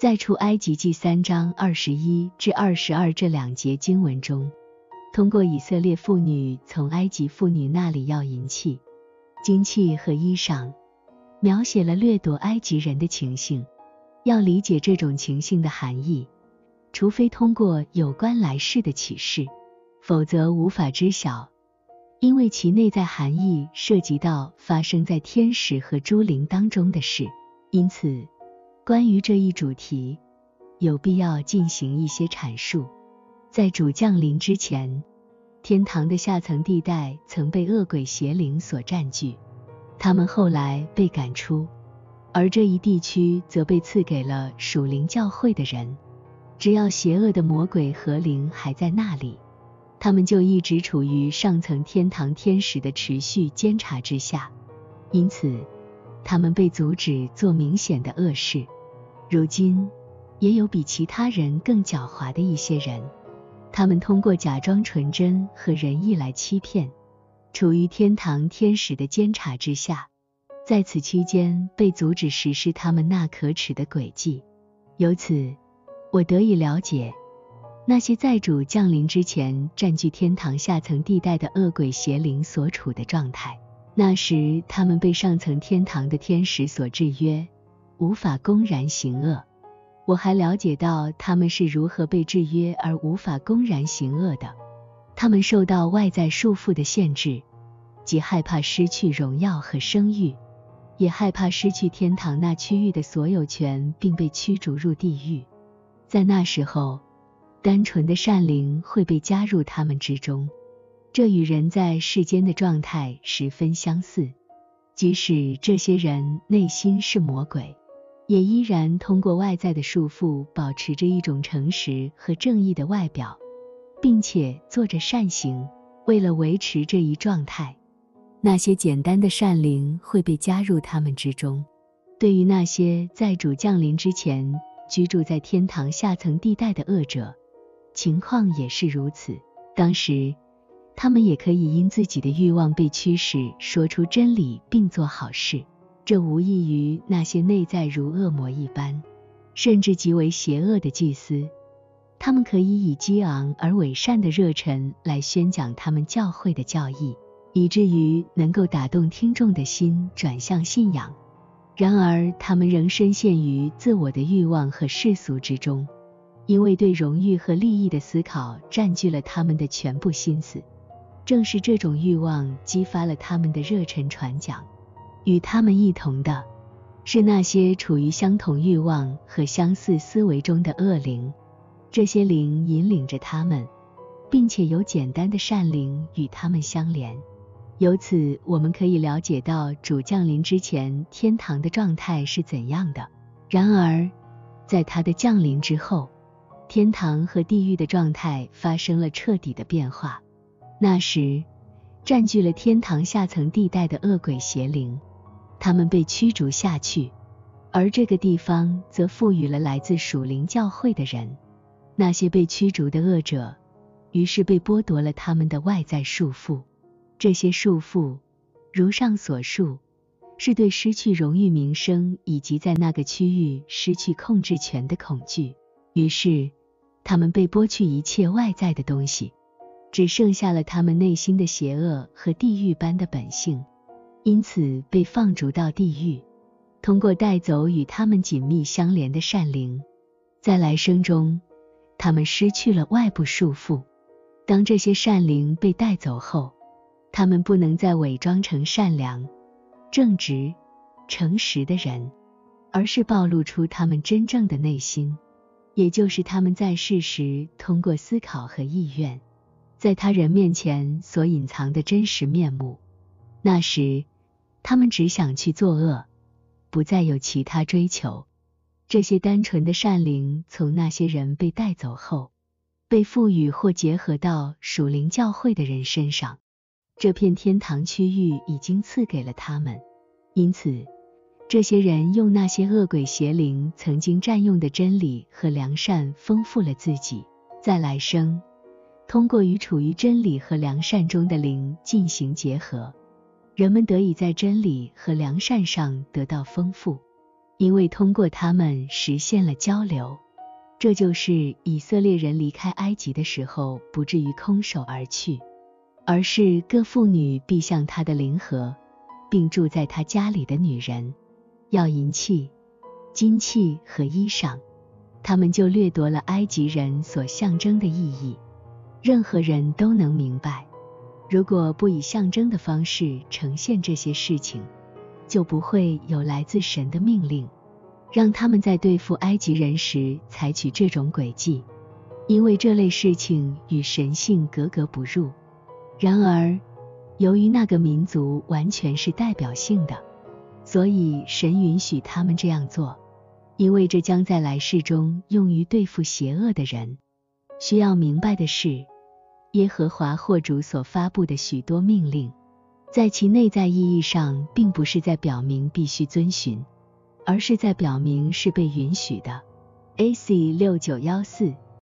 在出埃及记3章21至22这两节经文中，通过以色列妇女从埃及妇女那里要银器、金器和衣裳，描写了掠夺埃及人的情形。要理解这种情形的含义，除非通过有关来世的启示，否则无法知晓，因为其内在含义涉及到发生在天使和诸灵当中的事。因此，关于这一主题，有必要进行一些阐述。在主降临之前，天堂的下层地带曾被恶鬼邪灵所占据，他们后来被赶出，而这一地区则被赐给了属灵教会的人。只要邪恶的魔鬼和灵还在那里，他们就一直处于上层天堂天使的持续监察之下，因此他们被阻止做明显的恶事。如今也有比其他人更狡猾的一些人，他们通过假装纯真和仁义来欺骗处于天堂天使的监察之下，在此期间被阻止实施他们那可耻的诡计。由此我得以了解，那些在主降临之前占据天堂下层地带的恶鬼邪灵所处的状态。那时他们被上层天堂的天使所制约，无法公然行恶。我还了解到他们是如何被制约而无法公然行恶的。他们受到外在束缚的限制，既害怕失去荣耀和声誉，也害怕失去天堂那区域的所有权，并被驱逐入地狱。在那时候，单纯的善灵会被加入他们之中，这与人在世间的状态十分相似。即使这些人内心是魔鬼，也依然通过外在的束缚保持着一种诚实和正义的外表，并且做着善行。为了维持这一状态，那些简单的善灵会被加入他们之中。对于那些在主降临之前居住在天堂下层地带的恶者，情况也是如此。当时他们也可以因自己的欲望被驱使说出真理并做好事，这无异于那些内在如恶魔一般甚至极为邪恶的祭司，他们可以以激昂而伪善的热忱来宣讲他们教会的教义，以至于能够打动听众的心转向信仰。然而他们仍深陷于自我的欲望和世俗之中，因为对荣誉和利益的思考占据了他们的全部心思。正是这种欲望激发了他们的热忱传讲。与他们一同的是那些处于相同欲望和相似思维中的恶灵，这些灵引领着他们，并且有简单的善灵与他们相连。由此我们可以了解到主降临之前天堂的状态是怎样的。然而在他的降临之后，天堂和地狱的状态发生了彻底的变化。那时占据了天堂下层地带的恶鬼邪灵，他们被驱逐下去，而这个地方则赋予了来自属灵教会的人。那些被驱逐的恶者于是被剥夺了他们的外在束缚，这些束缚如上所述，是对失去荣誉名声以及在那个区域失去控制权的恐惧。于是他们被剥去一切外在的东西，只剩下了他们内心的邪恶和地狱般的本性，因此被放逐到地狱。通过带走与他们紧密相连的善灵，在来生中他们失去了外部束缚。当这些善灵被带走后，他们不能再伪装成善良、正直、诚实的人，而是暴露出他们真正的内心，也就是他们在世时通过思考和意愿在他人面前所隐藏的真实面目。那时他们只想去作恶，不再有其他追求。这些单纯的善灵从那些人被带走后，被赋予或结合到属灵教会的人身上，这片天堂区域已经赐给了他们。因此这些人用那些恶鬼邪灵曾经占用的真理和良善丰富了自己，在来生通过与处于真理和良善中的灵进行结合，人们得以在真理和良善上得到丰富。因为通过他们实现了交流。这就是以色列人离开埃及的时候不至于空手而去，而是各妇女必向他的邻舍，并住在他家里的女人要银器、金器和衣裳，他们就掠夺了埃及人所象征的意义。任何人都能明白，如果不以象征的方式呈现这些事情，就不会有来自神的命令，让他们在对付埃及人时采取这种诡计，因为这类事情与神性格格不入。然而，由于那个民族完全是代表性的，所以神允许他们这样做，因为这将在来世中用于对付邪恶的人。需要明白的是，耶和华或主所发布的许多命令，在其内在意义上并不是在表明必须遵循，而是在表明是被允许的。AC6914